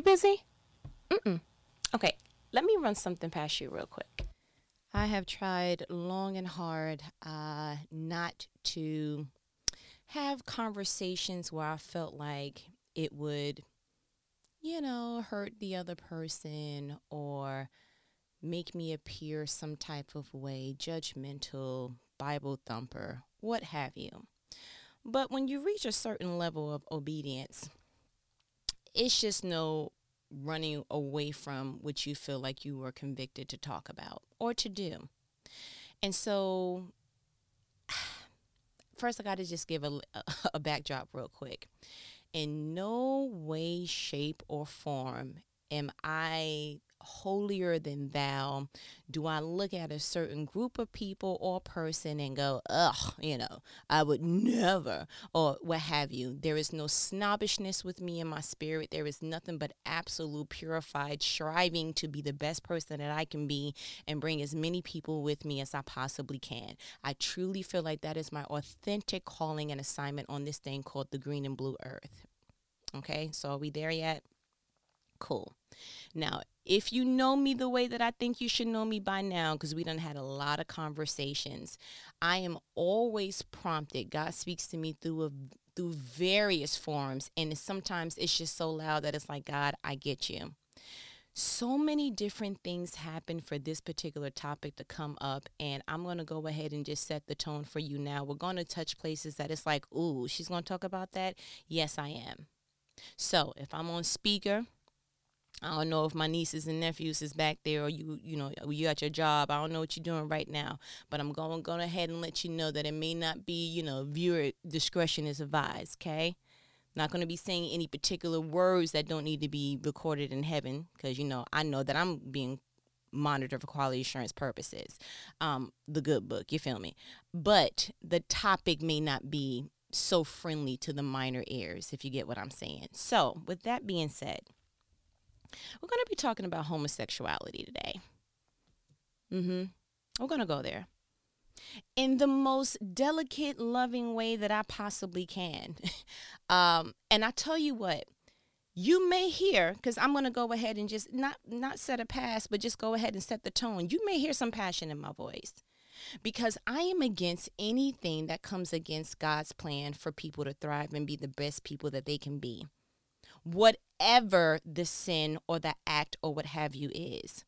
You busy? Okay, let me run something past you real quick. I have tried long and hard not to have conversations where I felt like it would, you know, hurt the other person or make me appear some type of way, judgmental, Bible thumper, what have you. But when you reach a certain level of obedience, it's just no running away from what you feel like you were convicted to talk about or to do. And so first I got to just give a backdrop real quick. In no way, shape, or form am I holier than thou. Do I look at a certain group of people or person and go, ugh, you know, I would never, or what have you. There is no snobbishness with me in my spirit. There is nothing but absolute purified striving to be the best person that I can be and bring as many people with me as I possibly can. I truly feel like that is my authentic calling and assignment on this thing called the green and blue earth. Okay, so are we there yet? Cool. Now, if you know me the way that I think you should know me by now, because we done had a lot of conversations, I am always prompted. God speaks to me through various forms, and sometimes it's just so loud that it's like, God, I get you. So many different things happen for this particular topic to come up, and I'm going to go ahead and just set the tone for you now. We're going to touch places that it's like, ooh, she's going to talk about that? Yes, I am. So if I'm on speaker, I don't know if my nieces and nephews is back there or you know, you at your job. I don't know what you're doing right now, but I'm going to go ahead and let you know that it may not be, you know, viewer discretion is advised, okay? Not going to be saying any particular words that don't need to be recorded in heaven because, you know, I know that I'm being monitored for quality assurance purposes. The good book, you feel me? But the topic may not be so friendly to the minor ears, if you get what I'm saying. So with that being said, we're going to be talking about homosexuality today. We're going to go there in the most delicate, loving way that I possibly can. And I tell you what, you may hear, because I'm going to go ahead and just not set a pass, but just go ahead and set the tone. You may hear some passion in my voice because I am against anything that comes against God's plan for people to thrive and be the best people that they can be. Whatever the sin or the act or what have you is.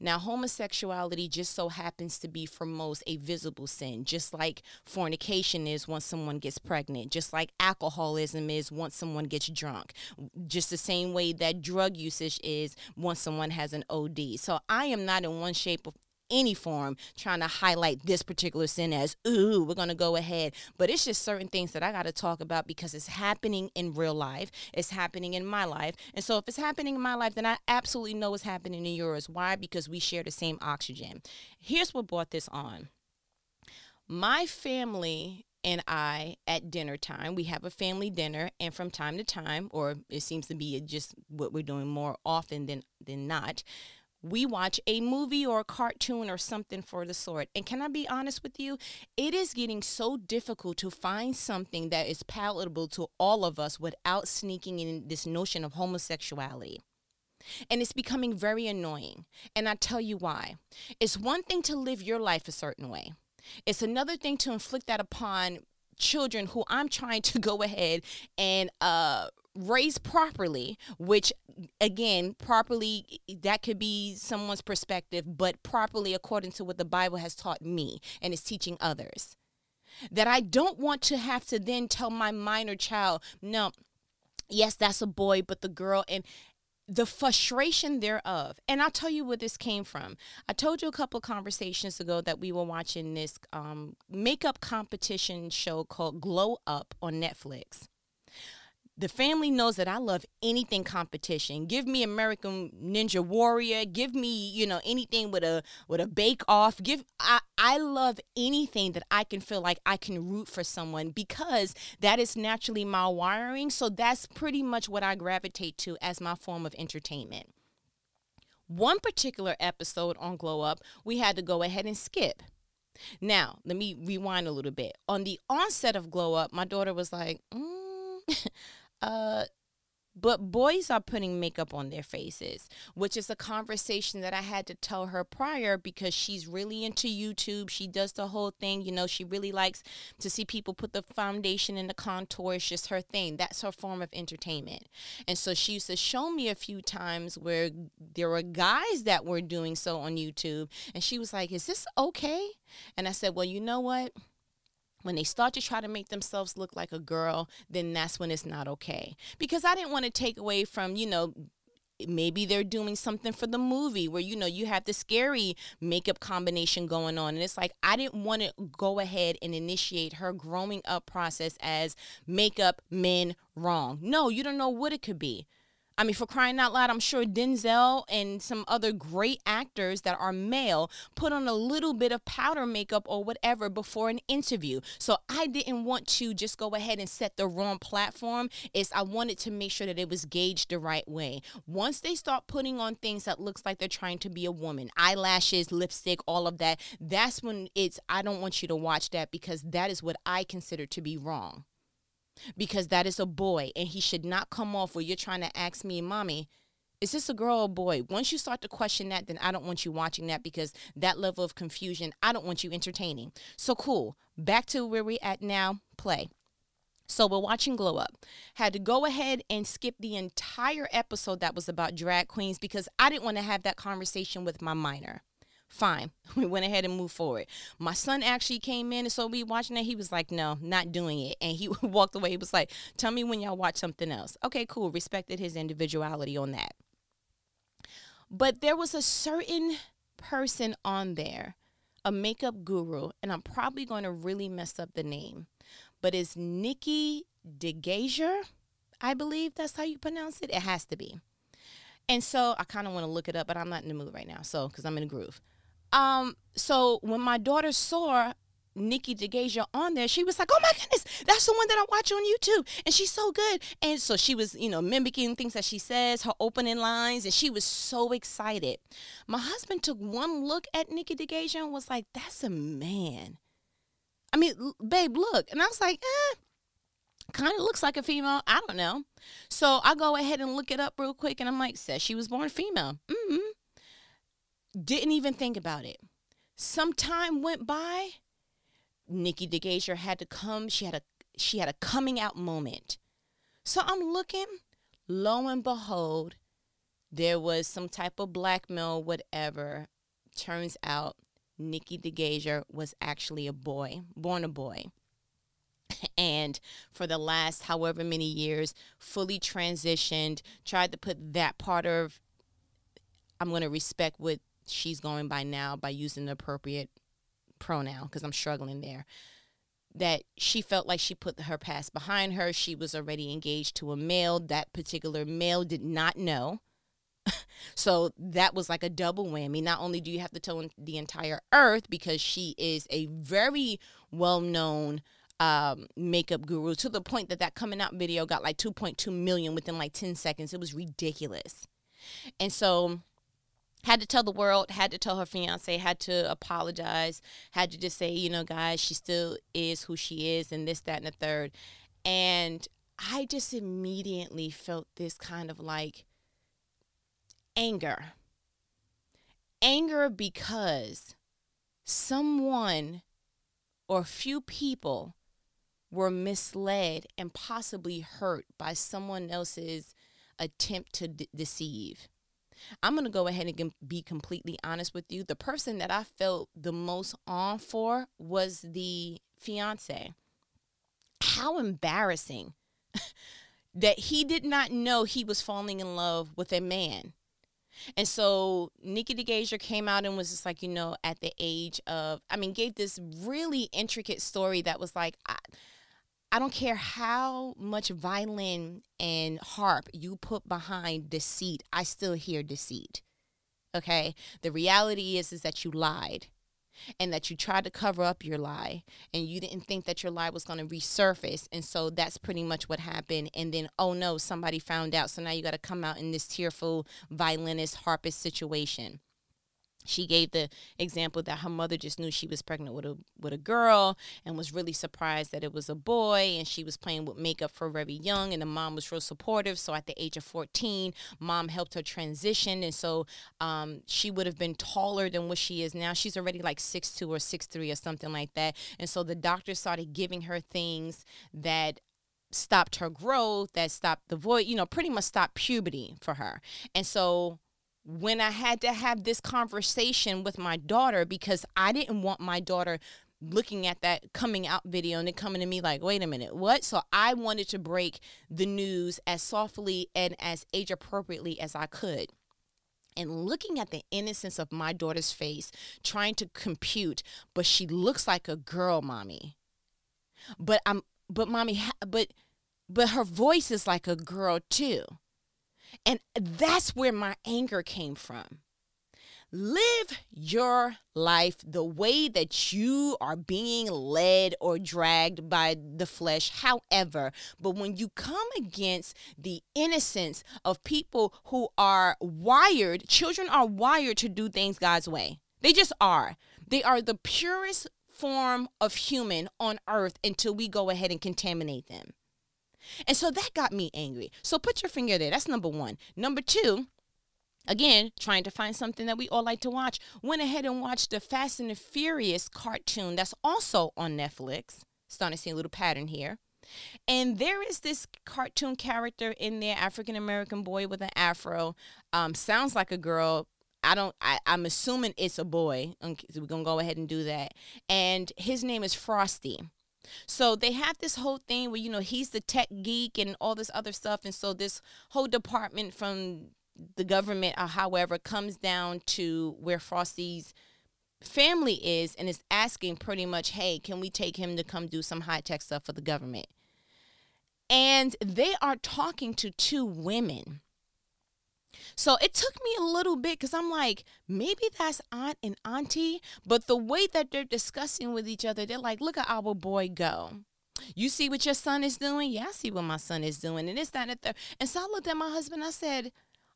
Now, homosexuality just so happens to be for most a visible sin, just like fornication is once someone gets pregnant, just like alcoholism is once someone gets drunk, just the same way that drug usage is once someone has an OD. So I am not in one shape or any form trying to highlight this particular sin as, ooh, we're going to go ahead. But it's just certain things that I got to talk about because it's happening in real life. It's happening in my life. And so if it's happening in my life, then I absolutely know it's happening in yours. Why? Because we share the same oxygen. Here's what brought this on. My family and I, at dinner time, we have a family dinner, and from time to time, or it seems to be just what we're doing more often than not, we watch a movie or a cartoon or something for the sort. And can I be honest with you? It is getting so difficult to find something that is palatable to all of us without sneaking in this notion of homosexuality. And it's becoming very annoying. And I tell you why. It's one thing to live your life a certain way. It's another thing to inflict that upon children who I'm trying to go ahead and raised properly, which again, properly, that could be someone's perspective, but properly according to what the Bible has taught me and is teaching others. That I don't want to have to then tell my minor child, no, yes, that's a boy, but the girl, and the frustration thereof. And I'll tell you where this came from. I told you a couple conversations ago that we were watching this makeup competition show called Glow Up on Netflix. The family knows that I love anything competition. Give me American Ninja Warrior. Give me, you know, anything with a bake off. I love anything that I can feel like I can root for someone because that is naturally my wiring. So that's pretty much what I gravitate to as my form of entertainment. One particular episode on Glow Up, we had to go ahead and skip. Now, let me rewind a little bit. On the onset of Glow Up, my daughter was like, But boys are putting makeup on their faces, which is a conversation that I had to tell her prior because she's really into YouTube. She does the whole thing. You know, she really likes to see people put the foundation and the contour. It's just her thing. That's her form of entertainment. And so she used to show me a few times where there were guys that were doing so on YouTube. And she was like, is this okay? And I said, well, you know what? When they start to try to make themselves look like a girl, then that's when it's not okay. Because I didn't want to take away from, you know, maybe they're doing something for the movie where, you know, you have the scary makeup combination going on. And it's like, I didn't want to go ahead and initiate her growing up process as makeup men wrong. No, you don't know what it could be. I mean, for crying out loud, I'm sure Denzel and some other great actors that are male put on a little bit of powder makeup or whatever before an interview. So I didn't want to just go ahead and set the wrong platform. I wanted to make sure that it was gauged the right way. Once they start putting on things that looks like they're trying to be a woman, eyelashes, lipstick, all of that, that's when I don't want you to watch that because that is what I consider to be wrong. Because that is a boy, and he should not come off where you're trying to ask me, mommy, is this a girl or a boy? Once you start to question that, then I don't want you watching that because that level of confusion, I don't want you entertaining. So cool. Back to where we're at now, play. So we're watching Glow Up. Had to go ahead and skip the entire episode that was about drag queens because I didn't want to have that conversation with my minor. Fine. We went ahead and moved forward. My son actually came in, and so we watching it. He was like, no, not doing it. And he walked away. He was like, tell me when y'all watch something else. Okay, cool. Respected his individuality on that. But there was a certain person on there, a makeup guru, and I'm probably going to really mess up the name. But it's Nikkie de Jager, I believe that's how you pronounce it. It has to be. And so I kind of want to look it up, but I'm not in the mood right now, so because I'm in a groove. So when my daughter saw Nikkie de Jager on there, she was like, oh my goodness, that's the one that I watch on YouTube. And she's so good. And so she was, you know, mimicking things that she says, her opening lines, and she was so excited. My husband took one look at Nikkie de Jager and was like, that's a man. I mean, babe, look. And I was like, kind of looks like a female. I don't know. So I go ahead and look it up real quick, and I'm like, says she was born female. Didn't even think about it. Some time went by. Nikkie de Jager had to come. She had a coming out moment. So I'm looking. Lo and behold, there was some type of blackmail, whatever. Turns out Nikkie de Jager was actually a boy, born a boy. And for the last however many years, fully transitioned, tried to put that part of, I'm going to respect what she's going by now by using the appropriate pronoun because I'm struggling there, that she felt like she put her past behind her. She was already engaged to a male. That particular male did not know. So that was like a double whammy. Not only do you have to tell the entire earth because she is a very well-known makeup guru, to the point that coming out video got like 2.2 million within like 10 seconds. It was ridiculous. And so had to tell the world, had to tell her fiance, had to apologize, had to just say, you know, guys, she still is who she is and this, that, and the third. And I just immediately felt this kind of like anger. Anger because someone or few people were misled and possibly hurt by someone else's attempt to deceive. I'm going to go ahead and be completely honest with you. The person that I felt the most on for was the fiance. How embarrassing that he did not know he was falling in love with a man. And so Nikkie de Jager came out and was just like, you know, at the age of, I mean, gave this really intricate story that was like, I don't care how much violin and harp you put behind deceit, I still hear deceit, okay? The reality is that you lied and that you tried to cover up your lie and you didn't think that your lie was going to resurface. And so that's pretty much what happened. And then, oh no, somebody found out. So now you got to come out in this tearful violinist, harpist situation. She gave the example that her mother just knew she was pregnant with a girl and was really surprised that it was a boy, and she was playing with makeup for very young, and the mom was real supportive. So at the age of 14, mom helped her transition, and so she would have been taller than what she is now. She's already like 6'2 or 6'3 or something like that. And so the doctor started giving her things that stopped her growth, that stopped the void, pretty much stopped puberty for her. And so when I had to have this conversation with my daughter, because I didn't want my daughter looking at that coming out video and then coming to me like, wait a minute, what? So I wanted to break the news as softly and as age appropriately as I could. And looking at the innocence of my daughter's face, trying to compute, but she looks like a girl, mommy. But her voice is like a girl too. And that's where my anger came from. Live your life the way that you are being led or dragged by the flesh, however. But when you come against the innocence of people who are wired, children are wired to do things God's way. They just are. They are the purest form of human on earth until we go ahead and contaminate them. And so that got me angry. So put your finger there. That's number one. Number two, again, trying to find something that we all like to watch. Went ahead and watched the Fast and the Furious cartoon that's also on Netflix. Starting to see a little pattern here. And there is this cartoon character in there, African-American boy with an afro. Sounds like a girl. I'm assuming it's a boy. We're going to go ahead and do that. And his name is Frosty. So they have this whole thing where, he's the tech geek and all this other stuff. And so this whole department from the government, however, comes down to where Frosty's family is and is asking pretty much, hey, can we take him to come do some high tech stuff for the government? And they are talking to two women. So it took me a little bit because I'm like, maybe that's aunt and auntie. But the way that they're discussing with each other, they're like, look at our boy go. You see what your son is doing? Yeah, I see what my son is doing. And it's that and the third. And so I looked at my husband. I said,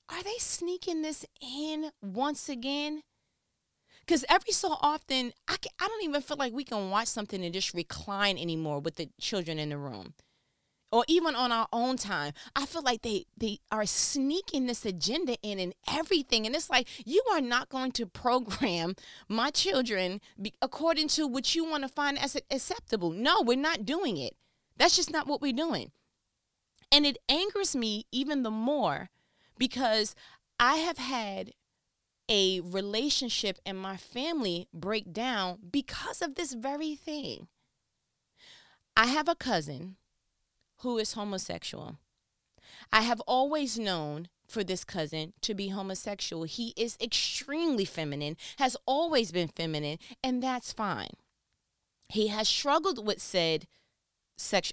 are they sneaking this in once again? Because every so often, I don't even feel like we can watch something and just recline anymore with the children in the room. Or even on our own time, I feel like they are sneaking this agenda in and everything. And it's like, you are not going to program my children according to what you want to find as acceptable. No, we're not doing it. That's just not what we're doing. And it angers me even the more because I have had a relationship in my family break down because of this very thing. I have a cousin who is homosexual. I have always known for this cousin to be homosexual. He is extremely feminine, has always been feminine, and that's fine. He has struggled with said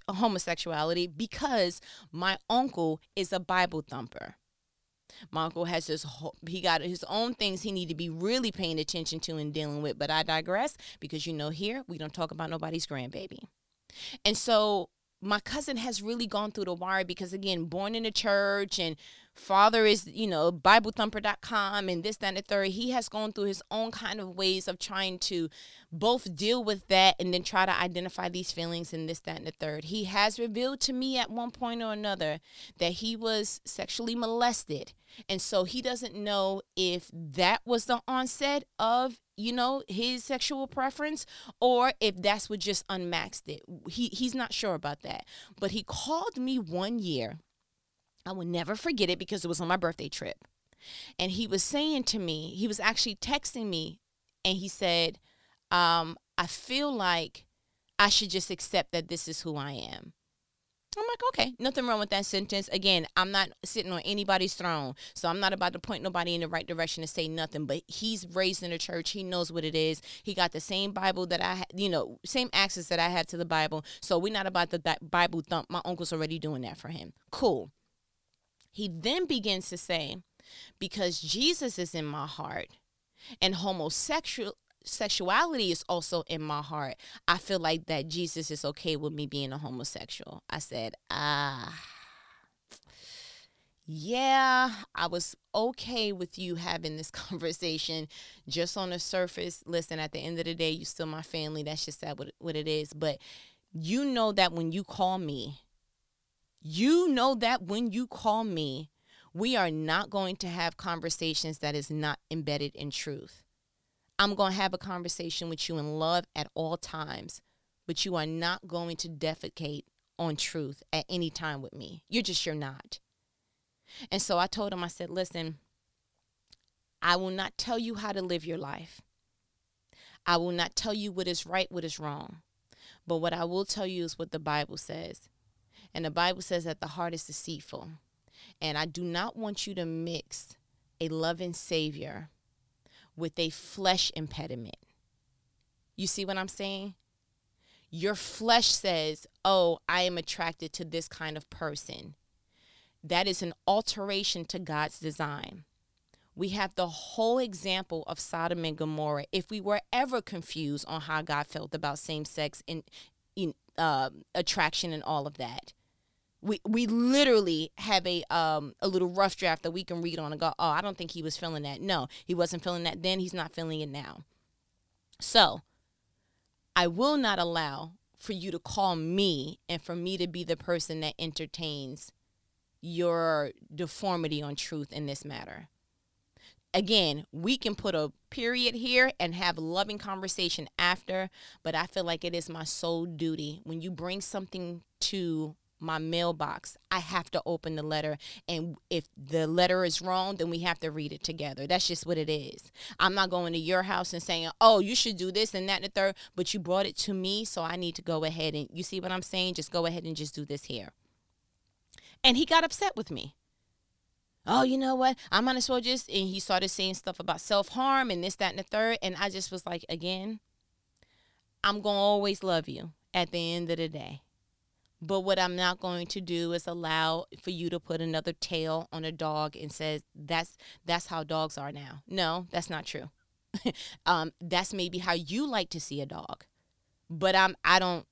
homosexuality because my uncle is a Bible thumper. My uncle has he got his own things he need to be really paying attention to and dealing with, but I digress because here we don't talk about nobody's grandbaby. And so my cousin has really gone through the wire because, again, born in the church and father is, BibleThumper.com and this, that, and the third. He has gone through his own kind of ways of trying to both deal with that and then try to identify these feelings and this, that, and the third. He has revealed to me at one point or another that he was sexually molested. And so he doesn't know if that was the onset of, his sexual preference or if that's what just unmasked it. He's not sure about that. But he called me one year. I will never forget it because it was on my birthday trip. And he was saying to me, he was actually texting me, and he said, I feel like I should just accept that this is who I am. I'm like, okay, nothing wrong with that sentence. Again, I'm not sitting on anybody's throne, so I'm not about to point nobody in the right direction and say nothing, but he's raised in the church. He knows what it is. He got the same Bible that I, same access that I have to the Bible, so we're not about the Bible thump. My uncle's already doing that for him. Cool. He then begins to say, because Jesus is in my heart and homosexuality is also in my heart, I feel like that Jesus is okay with me being a homosexual. I said, yeah, I was okay with you having this conversation just on the surface. Listen, at the end of the day, you're still my family. That's just that what it is. But you know that when you call me, we are not going to have conversations that is not embedded in truth. I'm going to have a conversation with you in love at all times, but you are not going to defecate on truth at any time with me. You're not. And so I told him, I said, listen, I will not tell you how to live your life. I will not tell you what is right, what is wrong. But what I will tell you is what the Bible says. And the Bible says that the heart is deceitful. And I do not want you to mix a loving Savior with a flesh impediment. You see what I'm saying? Your flesh says, oh, I am attracted to this kind of person. That is an alteration to God's design. We have the whole example of Sodom and Gomorrah. If we were ever confused on how God felt about same-sex and attraction and all of that, we literally have a little rough draft that we can read on and go, oh, I don't think he was feeling that. No, he wasn't feeling that then. He's not feeling it now. So I will not allow for you to call me and for me to be the person that entertains your deformity on truth in this matter. Again, we can put a period here and have a loving conversation after, but I feel like it is my sole duty. When you bring something to my mailbox, I have to open the letter, and if the letter is wrong, then we have to read it together. That's just what it is. I'm not going to your house and saying, oh, you should do this and that and the third, but you brought it to me, so I need to go ahead and, you see what I'm saying? Just go ahead and just do this here. And he got upset with me. Oh, you know what? I might as well just, and he started saying stuff about self-harm and this, that, and the third. And I just was like, again, I'm going to always love you at the end of the day. But what I'm not going to do is allow for you to put another tail on a dog and say, that's how dogs are now. No, that's not true. That's maybe how you like to see a dog. But I don't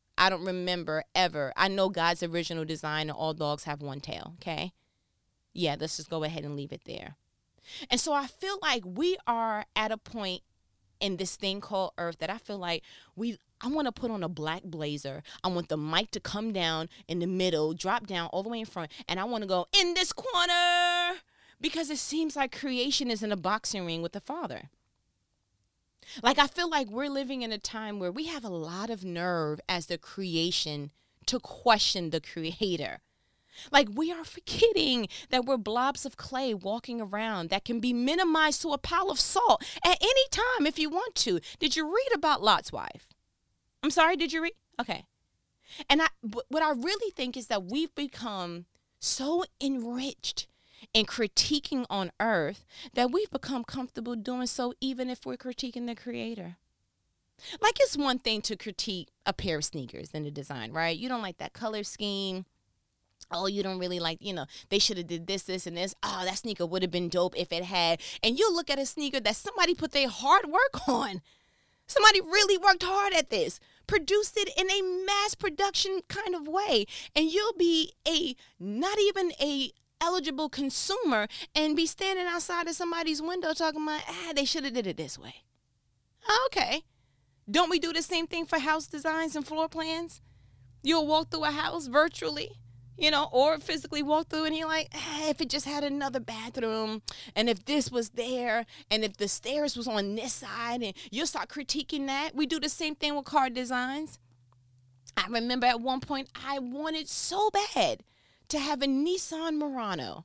remember ever. I know God's original design and all dogs have one tail, okay? Yeah, let's just go ahead and leave it there. And so I feel like we are at a point in this thing called Earth that I feel like I want to put on a black blazer. I want the mic to come down in the middle, drop down all the way in front, and I want to go in this corner because it seems like creation is in a boxing ring with the Father. Like, I feel like we're living in a time where we have a lot of nerve as the creation to question the Creator. Like, we are forgetting that we're blobs of clay walking around that can be minimized to a pile of salt at any time if you want to. Did you read about Lot's wife? I'm sorry, did you read? Okay. And what I really think is that we've become so enriched and critiquing on Earth that we've become comfortable doing so even if we're critiquing the Creator. Like, it's one thing to critique a pair of sneakers and the design, right? You don't like that color scheme. Oh, you don't really like, they should have did this, and this. Oh, that sneaker would have been dope if it had. And you look at a sneaker that somebody put their hard work on. Somebody really worked hard at this, produced it in a mass production kind of way. And you'll be not even a eligible consumer and be standing outside of somebody's window talking about, they should have did it this way. Okay. Don't we do the same thing for house designs and floor plans? You'll walk through a house virtually, or physically walk through and you're like, if it just had another bathroom and if this was there and if the stairs was on this side, and you'll start critiquing that. We do the same thing with car designs. I remember at one point I wanted so bad to have a Nissan Murano.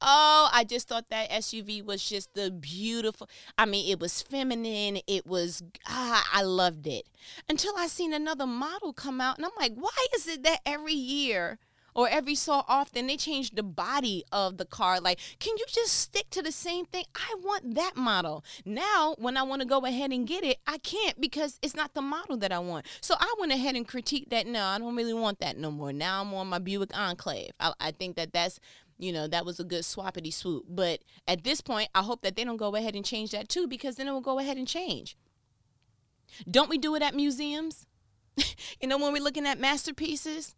Oh, I just thought that SUV was just the beautiful. I mean, it was feminine. It was, I loved it. Until I seen another model come out, and I'm like, why is it that every year or every so often they change the body of the car? Like, can you just stick to the same thing? I want that model. Now, when I want to go ahead and get it, I can't because it's not the model that I want. So I went ahead and critiqued that. No, I don't really want that no more. Now I'm on my Buick Enclave. I think that's, that was a good swappity swoop. But at this point, I hope that they don't go ahead and change that too, because then it will go ahead and change. Don't we do it at museums? When we're looking at masterpieces?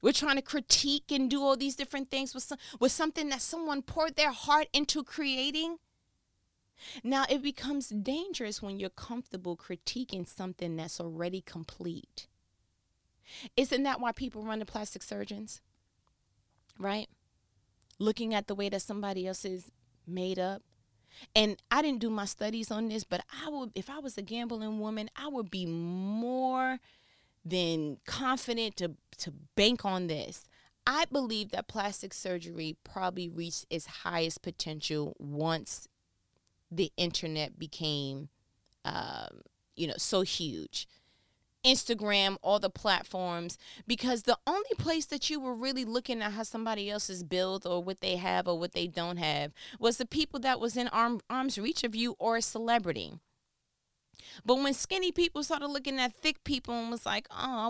We're trying to critique and do all these different things with something that someone poured their heart into creating. Now, it becomes dangerous when you're comfortable critiquing something that's already complete. Isn't that why people run to plastic surgeons? Right? Looking at the way that somebody else is made up. And I didn't do my studies on this, but I would, if I was a gambling woman, I would be more than confident to bank on this. I believe that plastic surgery probably reached its highest potential once the internet became, so huge. Instagram, all the platforms, because the only place that you were really looking at how somebody else is built or what they have or what they don't have was the people that was in arm's reach of you or a celebrity. But when skinny people started looking at thick people and was like, oh, I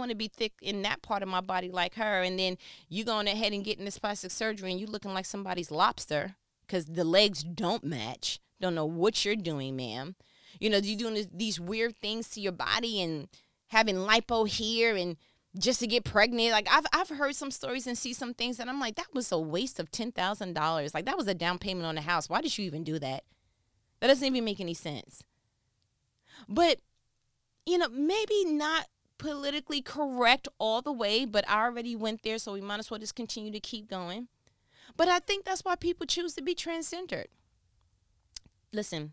want to be thick in that part of my body like her, and then you going ahead and getting this plastic surgery and you looking like somebody's lobster because the legs don't match. Don't know what you're doing, ma'am. You're doing these weird things to your body and having lipo here and just to get pregnant. Like, I've heard some stories and see some things that I'm like, that was a waste of $10,000. Like, that was a down payment on a house. Why did you even do that? That doesn't even make any sense. But, maybe not politically correct all the way, but I already went there, so we might as well just continue to keep going. But I think that's why people choose to be transgendered. Listen.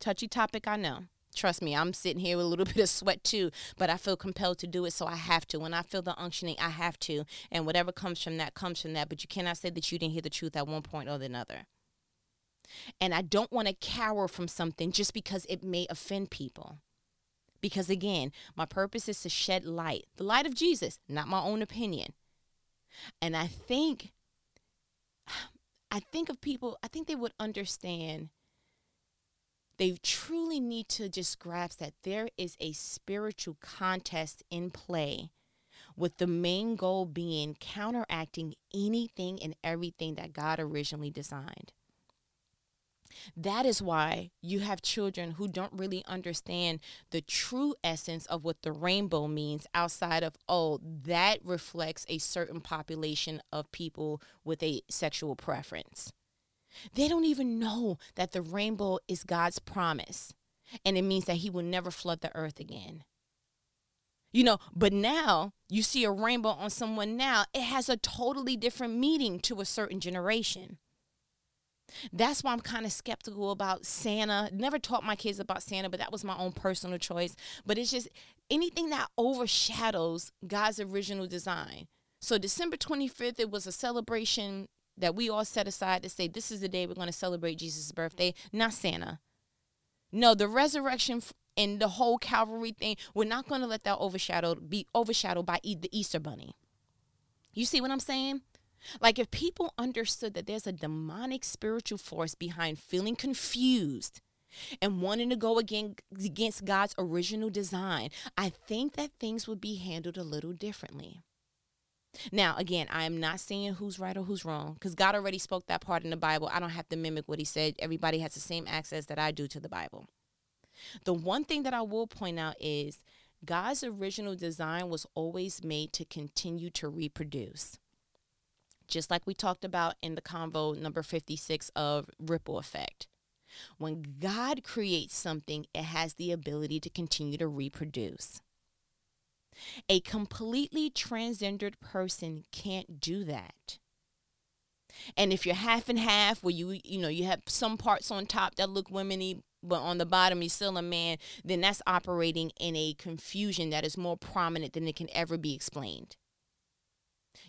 Touchy topic, I know. Trust me, I'm sitting here with a little bit of sweat too, but I feel compelled to do it, so I have to. When I feel the unctioning, I have to. And whatever comes from that, comes from that. But you cannot say that you didn't hear the truth at one point or another. And I don't want to cower from something just because it may offend people. Because, again, my purpose is to shed light. The light of Jesus, not my own opinion. And I think of people, I think they would understand. They truly need to just grasp that there is a spiritual contest in play, with the main goal being counteracting anything and everything that God originally designed. That is why you have children who don't really understand the true essence of what the rainbow means outside of, oh, that reflects a certain population of people with a sexual preference. They don't even know that the rainbow is God's promise, and it means that he will never flood the earth again. But now you see a rainbow on someone now, it has a totally different meaning to a certain generation. That's why I'm kind of skeptical about Santa. Never taught my kids about Santa, but that was my own personal choice. But it's just anything that overshadows God's original design. So December 25th, it was a celebration that we all set aside to say, this is the day we're going to celebrate Jesus' birthday, not Santa. No, the resurrection and the whole Calvary thing, we're not going to let that be overshadowed by the Easter Bunny. You see what I'm saying? Like, if people understood that there's a demonic spiritual force behind feeling confused and wanting to go against God's original design, I think that things would be handled a little differently. Now, again, I am not saying who's right or who's wrong, because God already spoke that part in the Bible. I don't have to mimic what he said. Everybody has the same access that I do to the Bible. The one thing that I will point out is God's original design was always made to continue to reproduce. Just like we talked about in the convo number 56 of Ripple Effect. When God creates something, it has the ability to continue to reproduce. A completely transgendered person can't do that. And if you're half and half, where you have some parts on top that look women-y, but on the bottom you're still a man, then that's operating in a confusion that is more prominent than it can ever be explained.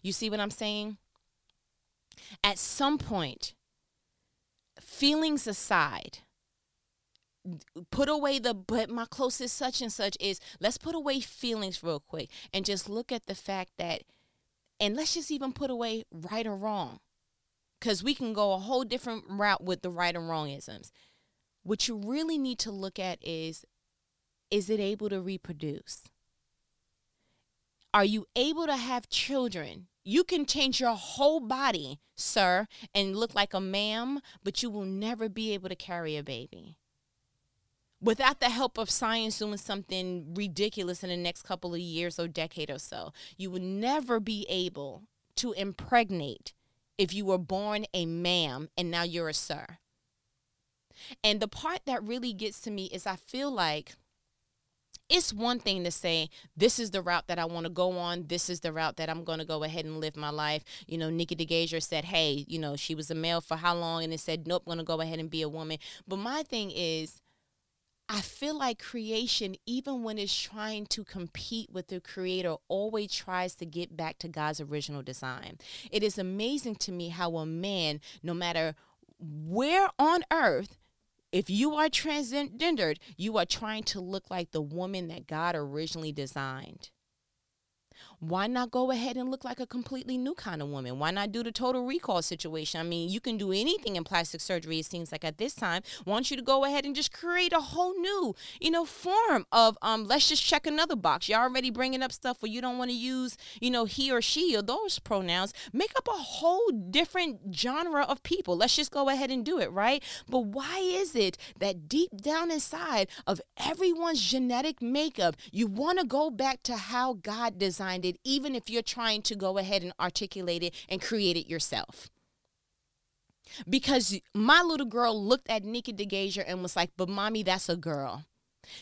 You see what I'm saying? At some point, feelings aside, put away but my closest such and such is, let's put away feelings real quick and just look at the fact that, and let's just even put away right or wrong, because we can go a whole different route with the right and wrong isms. What you really need to look at is it able to reproduce? Are you able to have children? You can change your whole body, sir, and look like a ma'am, but you will never be able to carry a baby. without the help of science doing something ridiculous in the next couple of years or decade or so, you would never be able to impregnate if you were born a ma'am and now you're a sir. And the part that really gets to me is I feel like it's one thing to say, this is the route that I want to go on. This is the route that I'm going to go ahead and live my life. You know, Nikkie de Jager said, hey, you know, she was a male for how long? And it said, nope, I'm going to go ahead and be a woman. But my thing is, I feel like creation, even when it's trying to compete with the creator, always tries to get back to God's original design. It is amazing to me how a man, no matter where on earth, if you are transgendered, you are trying to look like the woman that God originally designed. Why not go ahead and look like a completely new kind of woman? Why not do the total recall situation? I mean, you can do anything in plastic surgery, it seems like at this time. Want you to go ahead and just create a whole new, you know, form of, let's just check another box. You're already bringing up stuff where you don't want to use, you know, he or she or those pronouns. Make up a whole different genre of people. Let's just go ahead and do it, right? But why is it that deep down inside of everyone's genetic makeup, you want to go back to how God designed it, even if you're trying to go ahead and articulate it and create it yourself? Because my little girl looked at Nikkie de Jager and was like, but mommy, that's a girl.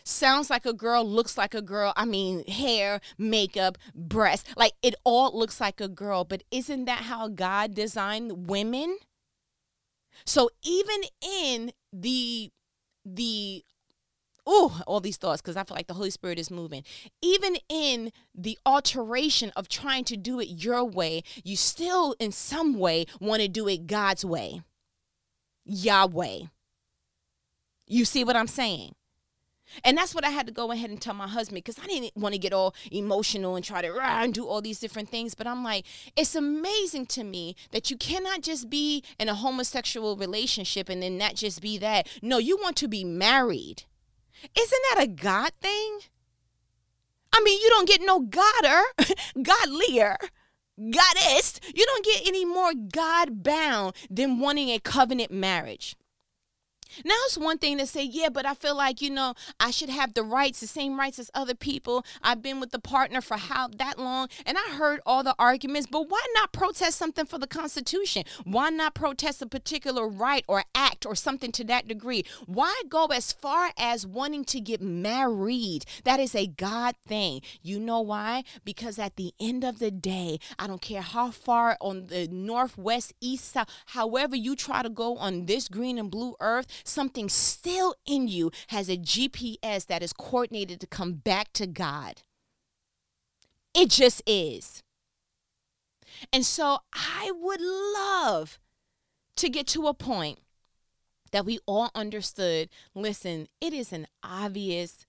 Sounds like a girl, looks like a girl. I mean, hair, makeup, breasts, like it all looks like a girl. But isn't that how God designed women? So even in the oh, all these thoughts, because I feel like the Holy Spirit is moving. Even in the alteration of trying to do it your way, you still in some way want to do it God's way. Yahweh. You see what I'm saying? And that's what I had to go ahead and tell my husband, because I didn't want to get all emotional and try to and do all these different things. But I'm like, it's amazing to me that you cannot just be in a homosexual relationship and then not just be that. No, you want to be married. Isn't that a God thing? I mean, you don't get no godder, godlier, goddess. You don't get any more God-bound than wanting a covenant marriage. Now, it's one thing to say, yeah, but I feel like, you know, I should have the rights, the same rights as other people. I've been with the partner for how that long, and I heard all the arguments, but why not protest something for the Constitution? Why not protest a particular right or act or something to that degree? Why go as far as wanting to get married? That is a God thing. You know why? Because at the end of the day, I don't care how far on the northwest, east, south, however you try to go on this green and blue earth, something still in you has a GPS that is coordinated to come back to God. It just is. And so I would love to get to a point that we all understood, listen, it is an obvious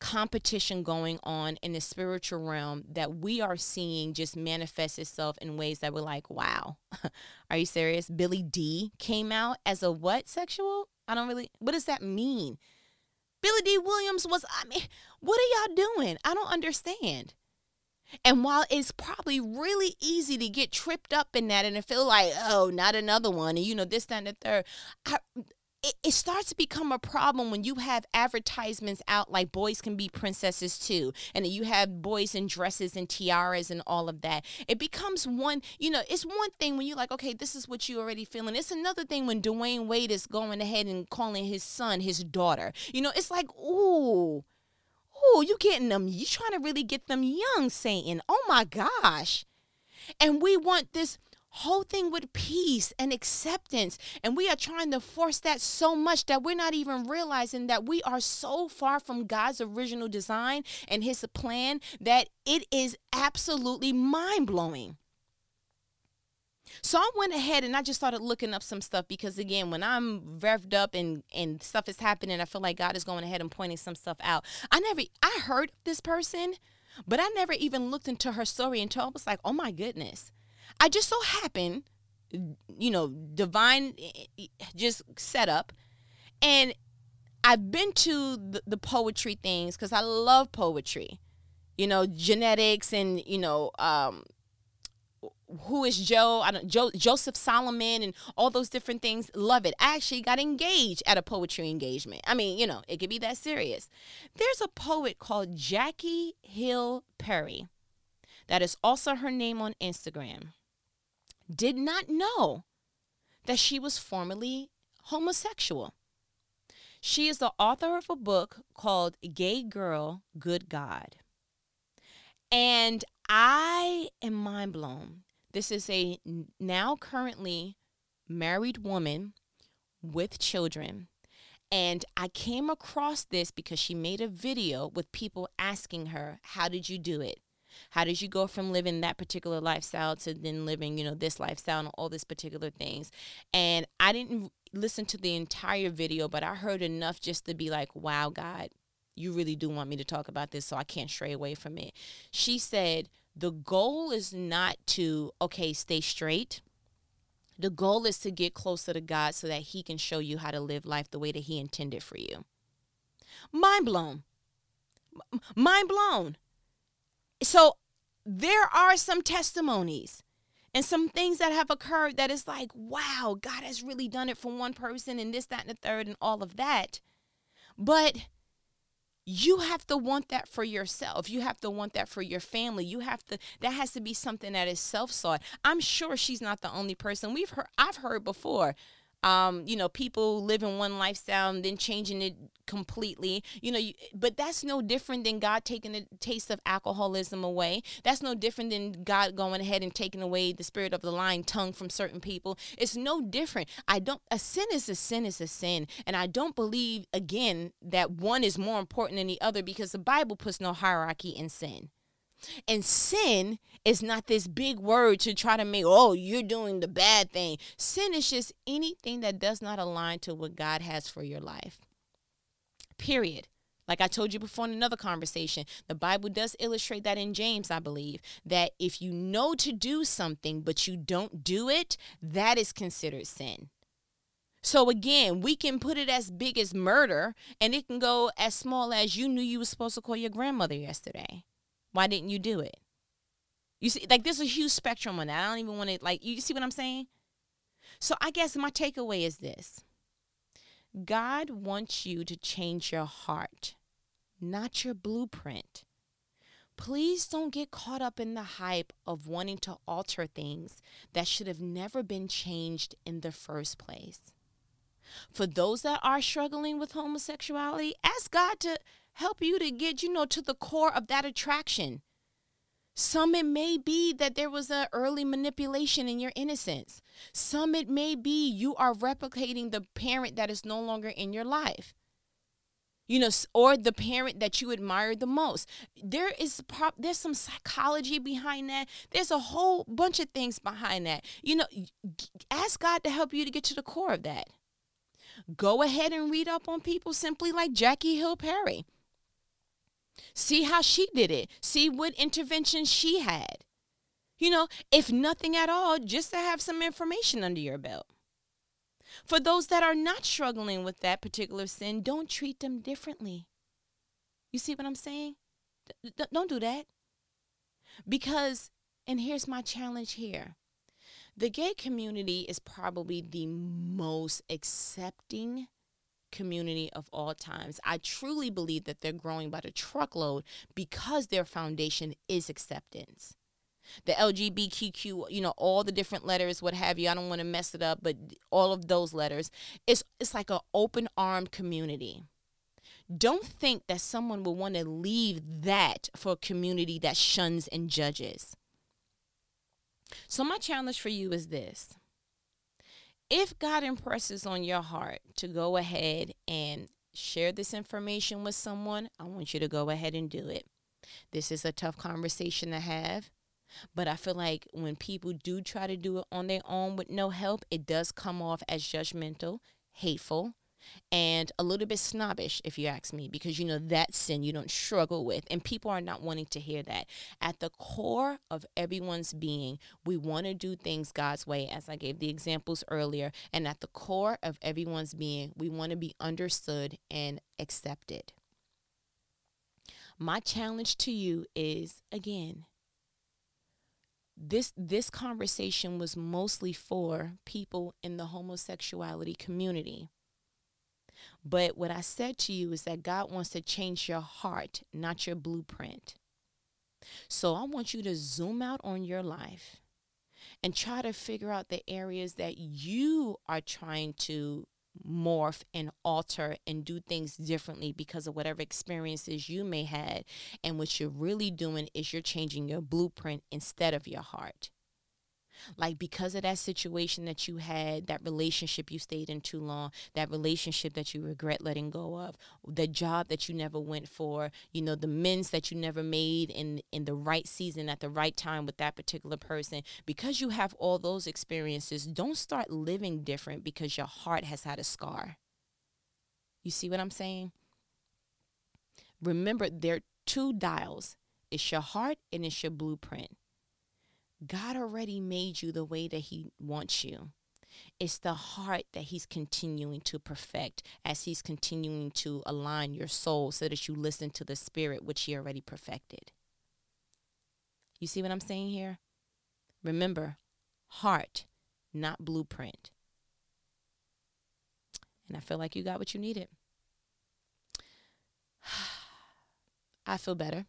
competition going on in the spiritual realm that we are seeing just manifest itself in ways that we're like, wow, are you serious? Billy D came out as a what sexual? I don't really, what does that mean? Billy D Williams was, I mean, what are y'all doing? I don't understand. And while it's probably really easy to get tripped up in that and to feel like, oh, not another one, and you know, this, that, and the third, it starts to become a problem when you have advertisements out like boys can be princesses too, and you have boys in dresses and tiaras and all of that. It becomes one, you know, it's one thing when you're like, okay, this is what you're already feeling. It's another thing when Dwayne Wade is going ahead and calling his son his daughter. You know, it's like, ooh, you getting them. You trying to really get them young, Satan. Oh my gosh. And we want this whole thing with peace and acceptance, and we are trying to force that so much that we're not even realizing that we are so far from God's original design and his plan that it is absolutely mind-blowing. So I went ahead and I just started looking up some stuff, because again, when I'm revved up and stuff is happening, I feel like God is going ahead and pointing some stuff out. I heard this person, but I never even looked into her story until I was like, oh my goodness. I just so happened, you know, divine just set up. And I've been to the poetry things because I love poetry, you know, genetics and, you know, Who is Joe? I don't Joseph Solomon and all those different things. Love it. I actually got engaged at a poetry engagement. I mean, you know, it could be that serious. There's a poet called Jackie Hill Perry. That is also her name on Instagram. Did not know that she was formerly homosexual. She is the author of a book called Gay Girl, Good God. And I am mind blown. This is a now currently married woman with children. And I came across this because she made a video with people asking her, how did you do it? How did you go from living that particular lifestyle to then living, you know, this lifestyle and all these particular things? And I didn't listen to the entire video, but I heard enough just to be like, wow, God, you really do want me to talk about this, so I can't stray away from it. She said, the goal is not to, okay, stay straight. The goal is to get closer to God so that he can show you how to live life the way that he intended for you. Mind blown. Mind blown. So there are some testimonies and some things that have occurred that is like, wow, God has really done it for one person and this, that, and the third and all of that. But you have to want that for yourself. You have to want that for your family. You have to, that has to be something that is self-sought. I'm sure she's not the only person. I've heard before, you know, people living one lifestyle and then changing it completely, you know, but that's no different than God taking the taste of alcoholism away. That's no different than God going ahead and taking away the spirit of the lying tongue from certain people. It's no different. A sin is a sin is a sin. And I don't believe, again, that one is more important than the other, because the Bible puts no hierarchy in sin. And sin is not this big word to try to make, oh, you're doing the bad thing. Sin is just anything that does not align to what God has for your life. Period. Like I told you before in another conversation, the Bible does illustrate that in James, I believe, that if you know to do something but you don't do it, that is considered sin. So again, we can put it as big as murder, and it can go as small as you knew you were supposed to call your grandmother yesterday. Why didn't you do it? You see, like, there's a huge spectrum on that. I don't even want to, like, you see what I'm saying? So I guess my takeaway is this. God wants you to change your heart, not your blueprint. Please don't get caught up in the hype of wanting to alter things that should have never been changed in the first place. For those that are struggling with homosexuality, ask God to help you to get, you know, to the core of that attraction. Some, it may be that there was an early manipulation in your innocence. Some, it may be you are replicating the parent that is no longer in your life, you know, or the parent that you admire the most. There's some psychology behind that. There's a whole bunch of things behind that. You know, ask God to help you to get to the core of that. Go ahead and read up on people simply like Jackie Hill Perry. See how she did it. See what intervention she had. You know, if nothing at all, just to have some information under your belt. For those that are not struggling with that particular sin, don't treat them differently. You see what I'm saying? Don't do that. Because, and here's my challenge here. The gay community is probably the most accepting community of all times. I truly believe that they're growing by the truckload because their foundation is acceptance. The LGBTQ, you know, all the different letters, what have you. I don't want to mess it up, but all of those letters. It's like an open-armed community. Don't think that someone will want to leave that for a community that shuns and judges. So my challenge for you is this. If God impresses on your heart to go ahead and share this information with someone, I want you to go ahead and do it. This is a tough conversation to have, but I feel like when people do try to do it on their own with no help, it does come off as judgmental, hateful, and a little bit snobbish, if you ask me, because, you know, that sin you don't struggle with, and people are not wanting to hear that. At the core of everyone's being, we want to do things God's way, as I gave the examples earlier, and at the core of everyone's being, we want to be understood and accepted. My challenge to you is, again, this conversation was mostly for people in the homosexuality community. But what I said to you is that God wants to change your heart, not your blueprint. So I want you to zoom out on your life and try to figure out the areas that you are trying to morph and alter and do things differently because of whatever experiences you may had. And what you're really doing is you're changing your blueprint instead of your heart. Like, because of that situation that you had, that relationship you stayed in too long, that relationship that you regret letting go of, the job that you never went for, you know, the amends that you never made in the right season at the right time with that particular person, because you have all those experiences, don't start living different because your heart has had a scar. You see what I'm saying? Remember, there are two dials. It's your heart and it's your blueprint. God already made you the way that he wants you. It's the heart that he's continuing to perfect as he's continuing to align your soul so that you listen to the spirit, which he already perfected. You see what I'm saying here? Remember, heart, not blueprint. And I feel like you got what you needed. I feel better.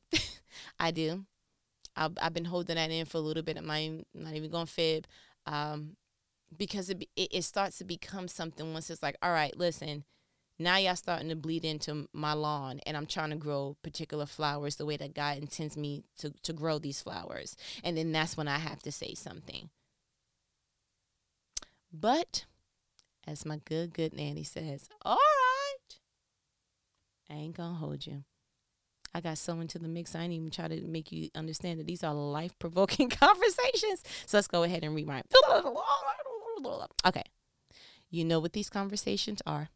I do. I've been holding that in for a little bit. I'm not even going to fib, because it starts to become something once it's like, all right, listen, now y'all starting to bleed into my lawn, and I'm trying to grow particular flowers the way that God intends me to grow these flowers. And then that's when I have to say something. But as my good nanny says, all right, I ain't going to hold you. I got so into the mix, I didn't even try to make you understand that these are life-provoking conversations. So let's go ahead and rewind. Okay. You know what these conversations are.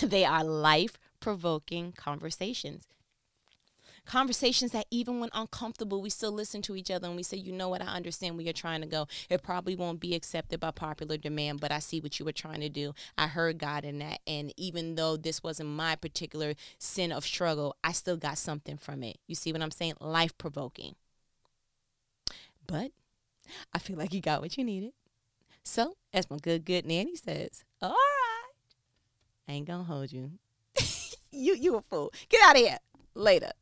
They are life-provoking conversations. Conversations that even when uncomfortable, we still listen to each other and we say, you know what, I understand where you're trying to go. It probably won't be accepted by popular demand, but I see what you were trying to do. I heard God in that. And even though this wasn't my particular sin of struggle, I still got something from it. You see what I'm saying? Life provoking. But I feel like you got what you needed. So as my good nanny says, all right, I ain't going to hold you. You a fool. Get out of here. Later.